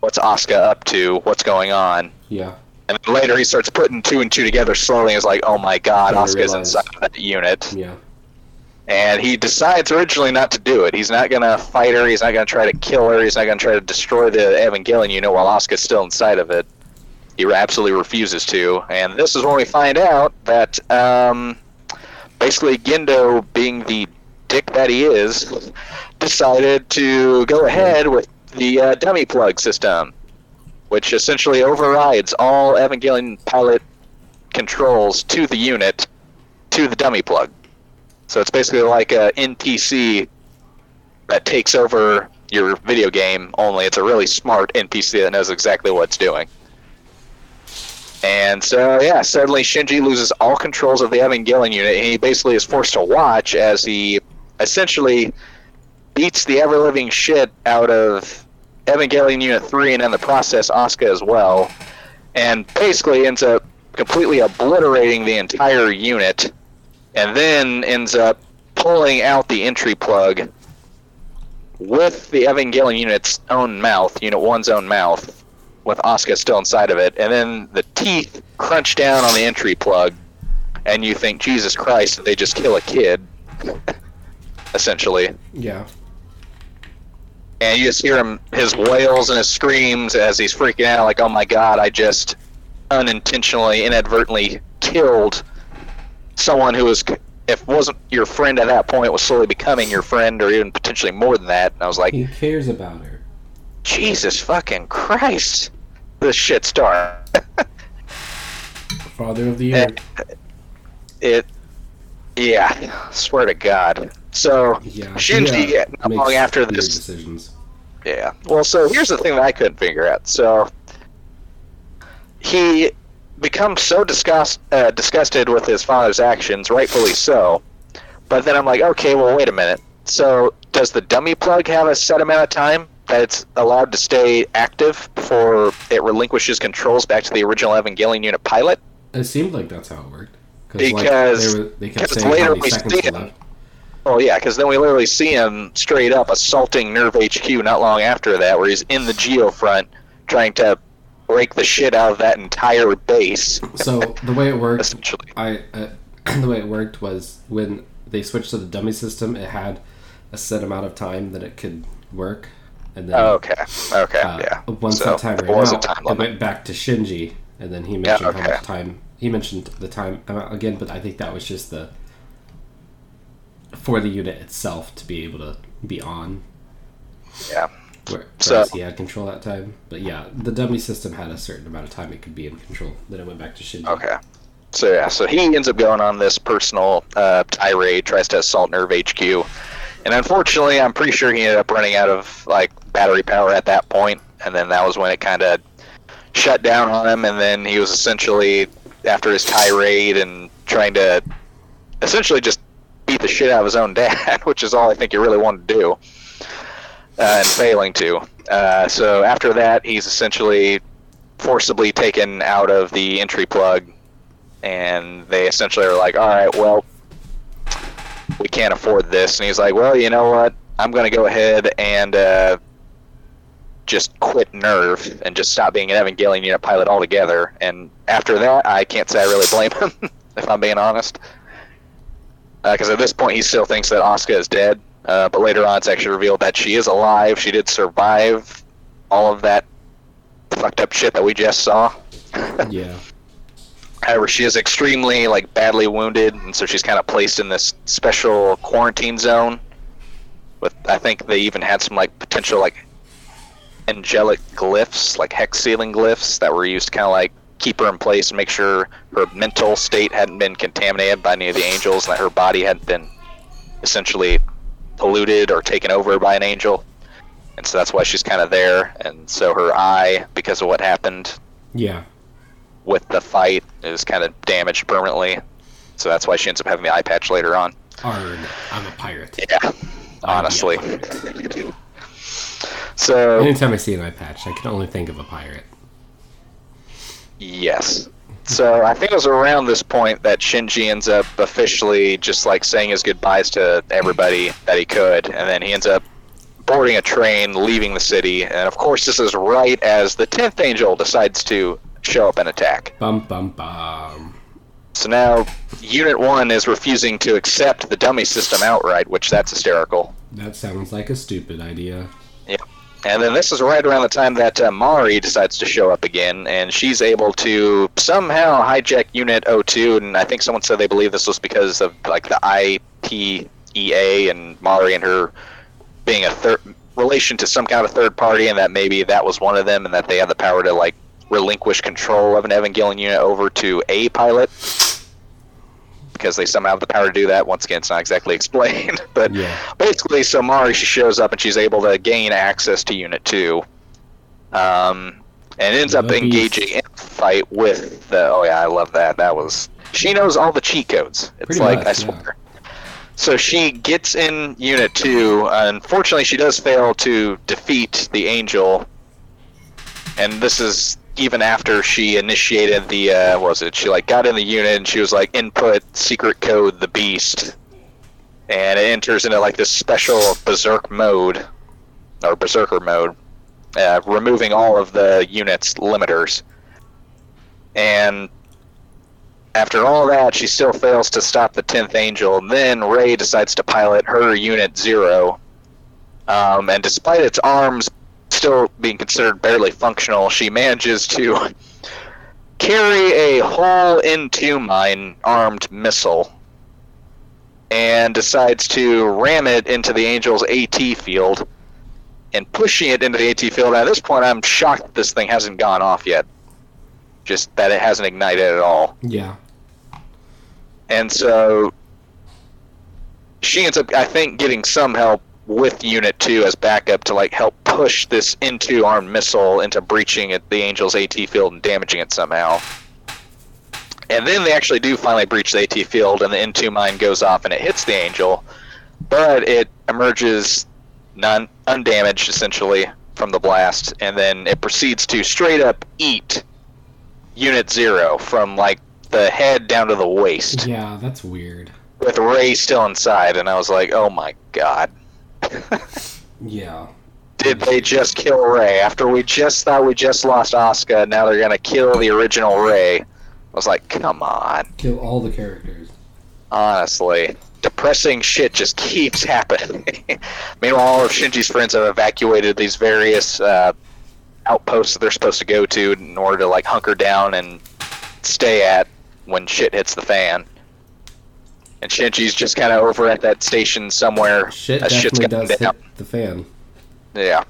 what's Asuka up to, what's going on? Yeah. And then later he starts putting two and two together slowly and is like, oh my god, Asuka's inside that unit. Yeah. And he decides originally not to do it. He's not going to fight her. He's not going to try to kill her. He's not going to try to destroy the Evangelion unit while Asuka's still inside of it. He absolutely refuses to. And this is when we find out that basically Gendo, being the dick that he is, decided to go ahead with the dummy plug system, which essentially overrides all Evangelion pilot controls to the unit, to the dummy plug. So it's basically like a NPC that takes over your video game, only it's a really smart NPC that knows exactly what it's doing. And so, yeah, suddenly Shinji loses all controls of the Evangelion unit, and he basically is forced to watch as he essentially beats the ever-living shit out of Evangelion Unit 3, and in the process, Asuka as well, and basically ends up completely obliterating the entire unit, and then ends up pulling out the entry plug with the Evangelion Unit's own mouth, Unit 1's own mouth, with Asuka still inside of it, and then the teeth crunch down on the entry plug, and you think, Jesus Christ, they just kill a kid, essentially. Yeah. And you just hear him, his wails and his screams as he's freaking out, like, oh my god, I just unintentionally, inadvertently killed someone who was, if wasn't your friend at that point, was slowly becoming your friend, or even potentially more than that. And I was like... He cares about her. Jesus fucking Christ. This shit star. Father of the year. Yeah, swear to God. So, yeah, Shinji, long after this... Decisions. Yeah. Well, so here's the thing that I couldn't figure out. So, he becomes so disgusted with his father's actions, rightfully so, but then I'm like, okay, well, wait a minute. So, does the dummy plug have a set amount of time that it's allowed to stay active before it relinquishes controls back to the original Evangelion unit pilot? It seemed like that's how it worked. Because like, they kept saying later how many seconds left. Oh yeah, because then we literally see him straight up assaulting Nerv HQ not long after that, where he's in the Geofront trying to break the shit out of that entire base. So the way it worked, essentially, the way it worked was when they switched to the dummy system, it had a set amount of time that it could work, and then yeah. Once that time ran out, it went back to Shinji, and then he mentioned how much time. He mentioned the time amount again, but I think that was just the. For the unit itself to be able to be on. Yeah. So he had control that time. But yeah, the dummy system had a certain amount of time it could be in control. Then it went back to Shinji. Okay. So yeah, so he ends up going on this personal tirade, tries to assault Nerv HQ. And unfortunately, I'm pretty sure he ended up running out of like battery power at that point. And then that was when it kind of shut down on him. And then he was essentially, after his tirade and trying to essentially just beat the shit out of his own dad, which is all I think he really wanted to do, and failing to. So after that, he's essentially forcibly taken out of the entry plug, and they essentially are like, all right, well, we can't afford this. And he's like, well, you know what? I'm going to go ahead and just quit Nerv and just stop being an Evangelion unit pilot altogether. And after that, I can't say I really blame him, if I'm being honest. Because at this point he still thinks that Asuka is dead, but later on it's actually revealed that she is alive. She did survive all of that fucked up shit that we just saw. Yeah. However, she is extremely like badly wounded, and so she's kind of placed in this special quarantine zone. With I think they even had some like potential like angelic glyphs, like hex sealing glyphs that were used to kind of like keep her in place and make sure her mental state hadn't been contaminated by any of the angels, and that her body hadn't been essentially polluted or taken over by an angel. And so that's why she's kind of there. And so her eye, because of what happened with the fight, is kind of damaged permanently. So that's why she ends up having the eye patch later on. I'm a pirate. Yeah, honestly. So anytime I see an eye patch, I can only think of a pirate. Yes. So I think it was around this point that Shinji ends up officially just like saying his goodbyes to everybody that he could, and then he ends up boarding a train, leaving the city, and of course this is right as the 10th Angel decides to show up and attack. Bum bum bum. So now Unit 1 is refusing to accept the dummy system outright, which that's hysterical. That sounds like a stupid idea. Yeah. And then this is right around the time that Mari decides to show up again, and she's able to somehow hijack Unit 02, and I think someone said they believe this was because of like the IPEA and Mari and her being a relation to some kind of third party, and that maybe that was one of them, and that they had the power to like relinquish control of an Evangelion unit over to a pilot, because they somehow have the power to do that. Once again, it's not exactly explained, but yeah. Basically, so Mari, she shows up and she's able to gain access to Unit 2, and ends up engaging in a fight with the... Oh yeah, I love that. That was... She knows all the cheat codes. It's pretty like, much, I swear. Yeah. So she gets in Unit 2. Unfortunately, she does fail to defeat the Angel, and this is... even after she initiated the, what was it? She like got in the unit and she was like, input secret code, the beast. And it enters into like this special berserk mode, or berserker mode, removing all of the unit's limiters. And after all that, she still fails to stop the 10th Angel. And then Ray decides to pilot her Unit Zero. And despite its arms still being considered barely functional, she manages to carry a whole N2 mine armed missile and decides to ram it into the Angel's AT field, and pushing it into the AT field. At this point, I'm shocked that this thing hasn't gone off yet. Just that it hasn't ignited at all. Yeah. And so she ends up, I think, getting some help with Unit 2 as backup to like help push this N2 armed missile into breaching at the Angel's AT field and damaging it somehow. And then they actually do finally breach the AT field, and the N2 mine goes off and it hits the Angel, but it emerges undamaged essentially from the blast, and then it proceeds to straight up eat Unit 0 from like the head down to the waist. Yeah, that's weird. With Ray still inside, and I was like, oh my god. Yeah. Did they just kill Ray? After we just thought we just lost Asuka, now they're gonna kill the original Ray. I was like, come on. Kill all the characters. Honestly. Depressing shit just keeps happening. Meanwhile, all of Shinji's friends have evacuated these various outposts that they're supposed to go to in order to like hunker down and stay at when shit hits the fan. And Shinji's just kind of over at that station somewhere. Shit definitely does hit the fan. Yeah.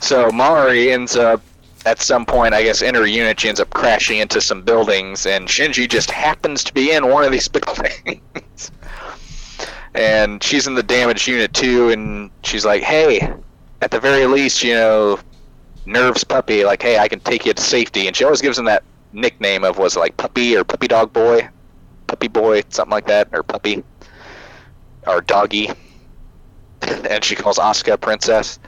So Mari ends up, at some point, I guess, in her unit, she ends up crashing into some buildings, and Shinji just happens to be in one of these buildings. And she's in the damaged unit, too, and she's like, hey, at the very least, you know, Nerv's puppy, like, hey, I can take you to safety. And she always gives him that nickname of, was it like puppy or puppy dog boy? Puppy boy, something like that, or puppy, or doggy. And she calls Asuka princess.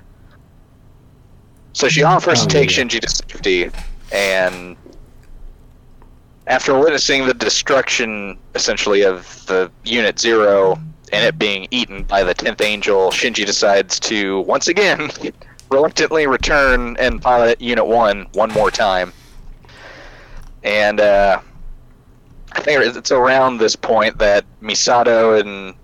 So she offers to take Shinji to safety, and after witnessing the destruction, essentially, of the Unit Zero, and it being eaten by the 10th Angel, Shinji decides to, once again, reluctantly return and pilot Unit 1 one more time. And, I think it's around this point that Misato and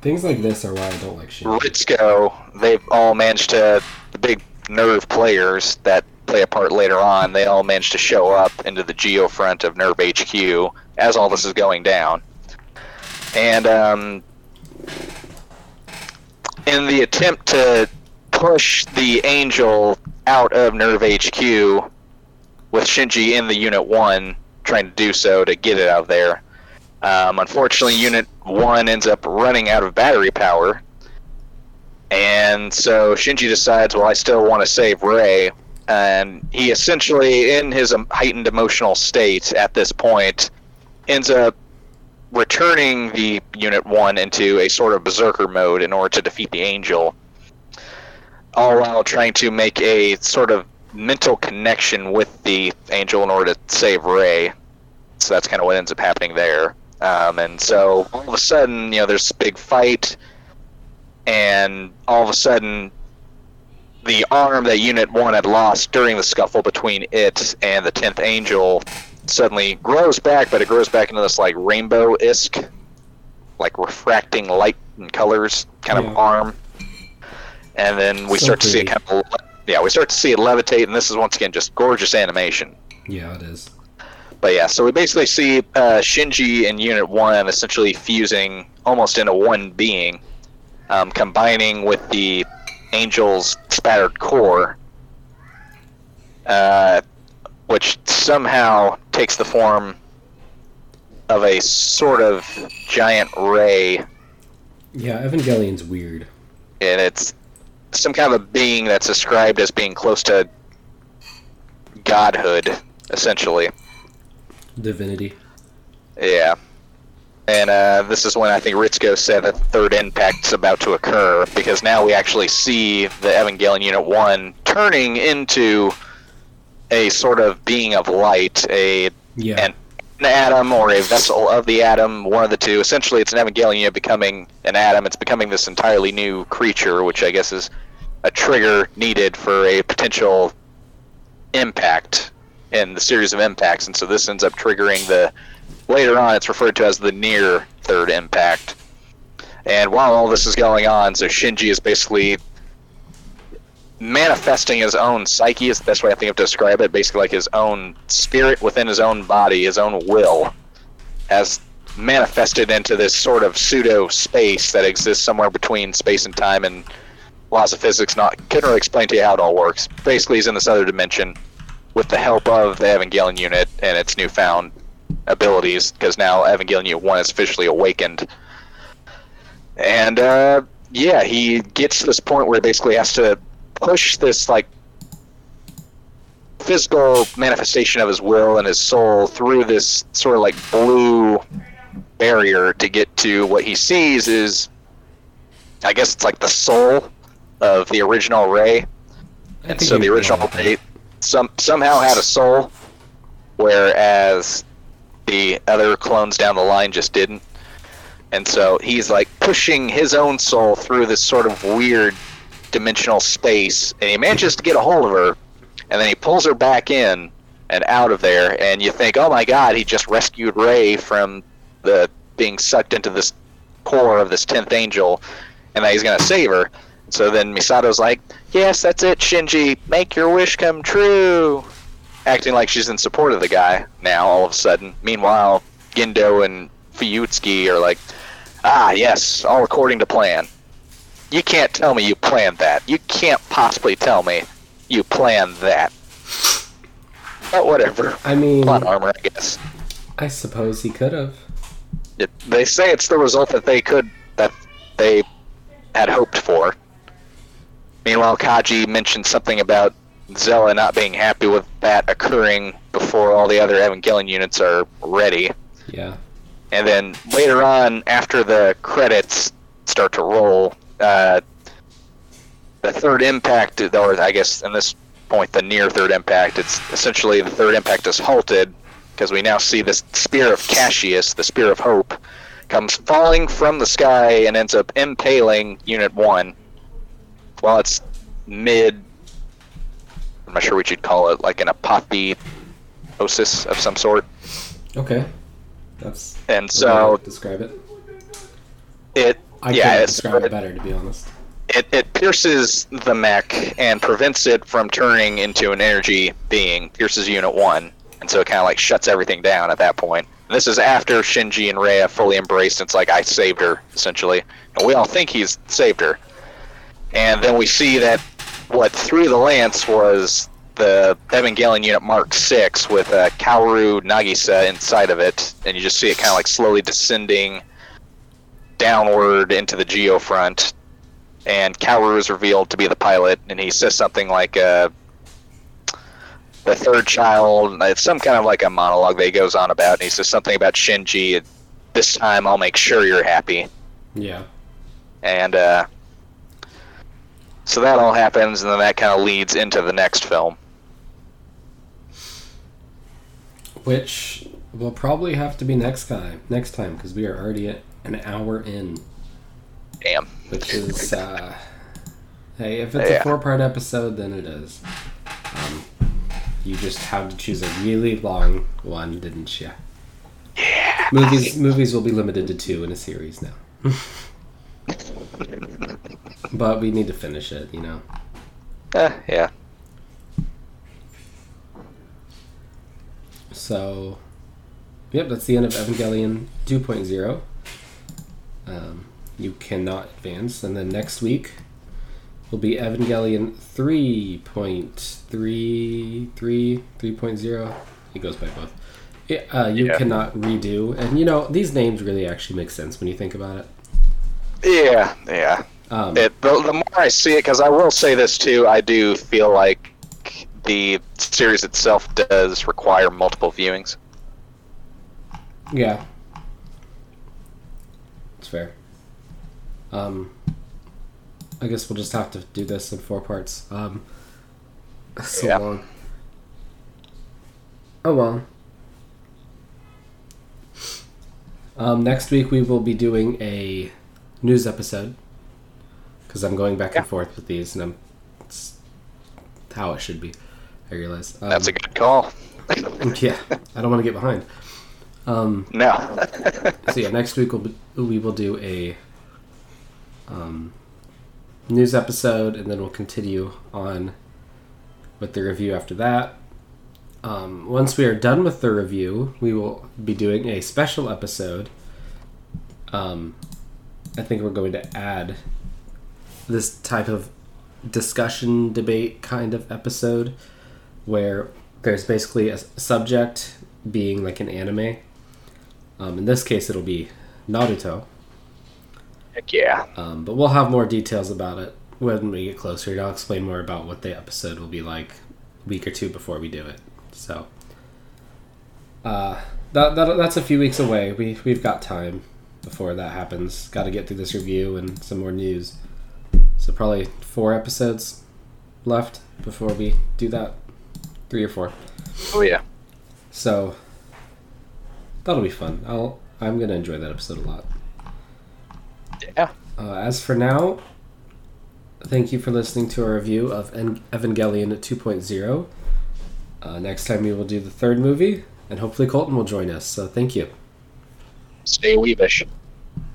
things like this are why I don't like Shinji. Ritsuko, they've all managed to, the big Nerv players that play a part later on, they all managed to show up into the Geofront of Nerv HQ as all this is going down. And in the attempt to push the Angel out of Nerv HQ, with Shinji in the Unit 1 trying to do so to get it out of there. Unfortunately, Unit 1 ends up running out of battery power. And so Shinji decides, well, I still want to save Ray. And he essentially, in his heightened emotional state at this point, ends up returning the Unit 1 into a sort of berserker mode in order to defeat the Angel. all while trying to make a sort of mental connection with the angel in order to save Ray. So that's kind of what ends up happening there. And so all of a sudden, you know, there's this big fight, and all of a sudden the arm that Unit 1 had lost during the scuffle between it and the 10th Angel suddenly grows back, but it grows back into this, like, rainbow-esque, like, refracting light and colors kind of arm. And then we start to see it kind of... Yeah, we start to see it levitate, and this is, once again, just gorgeous animation. Yeah, it is. But yeah, so we basically see Shinji and Unit 1 essentially fusing almost into one being, combining with the Angel's spattered core, which somehow takes the form of a sort of giant ray. Yeah, Evangelion's weird. And it's some kind of a being that's described as being close to godhood, essentially. Divinity. Yeah. And this is when I think Ritsuko said that the third impact's about to occur, because now we actually see the Evangelion Unit 1 turning into a sort of being of light, an atom or a vessel of the atom, one of the two. Essentially, it's an Evangelion Unit becoming an atom. It's becoming this entirely new creature, which I guess is a trigger needed for a potential impact in the series of impacts. And so this ends up triggering the... Later on, it's referred to as the near third impact. And while all this is going on, so Shinji is basically manifesting his own psyche, is the best way I think of to describe it, basically like his own spirit within his own body, his own will, as manifested into this sort of pseudo-space that exists somewhere between space and time, and laws of physics couldn't really explain to you how it all works. Basically, he's in this other dimension with the help of the Evangelion Unit and its newfound abilities, because now Evangelion Unit 1 is officially awakened. And, he gets to this point where he basically has to push this, like, physical manifestation of his will and his soul through this sort of, like, blue barrier to get to what he sees is, I guess it's like the soul of the original Ray. And so the original Ray somehow had a soul, whereas the other clones down the line just didn't. And so he's like pushing his own soul through this sort of weird dimensional space, and he manages to get a hold of her, and then he pulls her back in and out of there, and you think, oh my god, he just rescued Ray from the being sucked into this core of this 10th angel, and now he's going to save her. So then Misato's like, yes, that's it, Shinji, make your wish come true, acting like she's in support of the guy now, all of a sudden. Meanwhile, Gendo and Fuyutsuki are like, ah, yes, all according to plan. You can't tell me you planned that. You can't possibly tell me you planned that. But whatever. I mean... plot armor, I guess. I suppose he could have. They say it's the result that they had hoped for. Meanwhile, Kaji mentioned something about Zella not being happy with that occurring before all the other Evangelion units are ready. Yeah. And then later on, after the credits start to roll, the third impact, or I guess in this point, the near third impact, it's essentially the third impact is halted, because we now see this spear of Cassius, the spear of hope, comes falling from the sky and ends up impaling Unit 1 while it's mid... I'm not sure what you'd call it, like an apotheosis of some sort. Okay. That's and so describe it. I can't describe it better, to be honest. It pierces the mech and prevents it from turning into an energy being, pierces Unit 1, and so it kind of like shuts everything down at that point. And this is after Shinji and Rhea fully embraced, and it's like, I saved her, essentially. And we all think he's saved her. And then we see that what threw the lance was the Evangelion Unit Mark 6 with Kaoru Nagisa inside of it, and you just see it kind of like slowly descending downward into the Geofront, and Kaoru is revealed to be the pilot, and he says something like the third child. It's some kind of like a monologue that he goes on about, and he says something about Shinji, this time I'll make sure you're happy. Yeah. And So that all happens, and then that kind of leads into the next film. Which will probably have to be next time, because we are already at an hour in. Damn. Which is, hey, if it's a four-part episode, then it is. You just had to choose a really long one, didn't you? Yeah. Movies will be limited to 2 in a series now. But we need to finish it, you know. Yeah. So, yep, that's the end of Evangelion 2.0. You cannot advance. And then next week will be Evangelion 3.0. It goes by both. You cannot redo. And, you know, these names really actually make sense when you think about it. Yeah. The more I see it, because I will say this too, I do feel like the series itself does require multiple viewings. Yeah. It's fair. I guess we'll just have to do this in 4 parts. So long. Oh well. Next week we will be doing a news episode, because I'm going back and forth with these, and it's how it should be, I realize. That's a good call. Yeah, I don't want to get behind. No. So yeah, next week we will do a news episode, and then we'll continue on with the review after that. Once we are done with the review, we will be doing a special episode. I think we're going to add this type of discussion, debate kind of episode where there's basically a subject being like an anime. In this case, it'll be Naruto. Heck yeah. But we'll have more details about it when we get closer, and I'll explain more about what the episode will be like a week or 2 before we do it. So that's a few weeks away. We've got time before that happens. Got to get through this review and some more news. So probably 4 episodes left before we do that. 3 or 4. Oh yeah. So that'll be fun. I'm gonna enjoy that episode a lot. Yeah. As for now, thank you for listening to our review of Evangelion 2.0. Next time we will do the 3rd movie, and hopefully Colton will join us. So thank you. Stay weebish.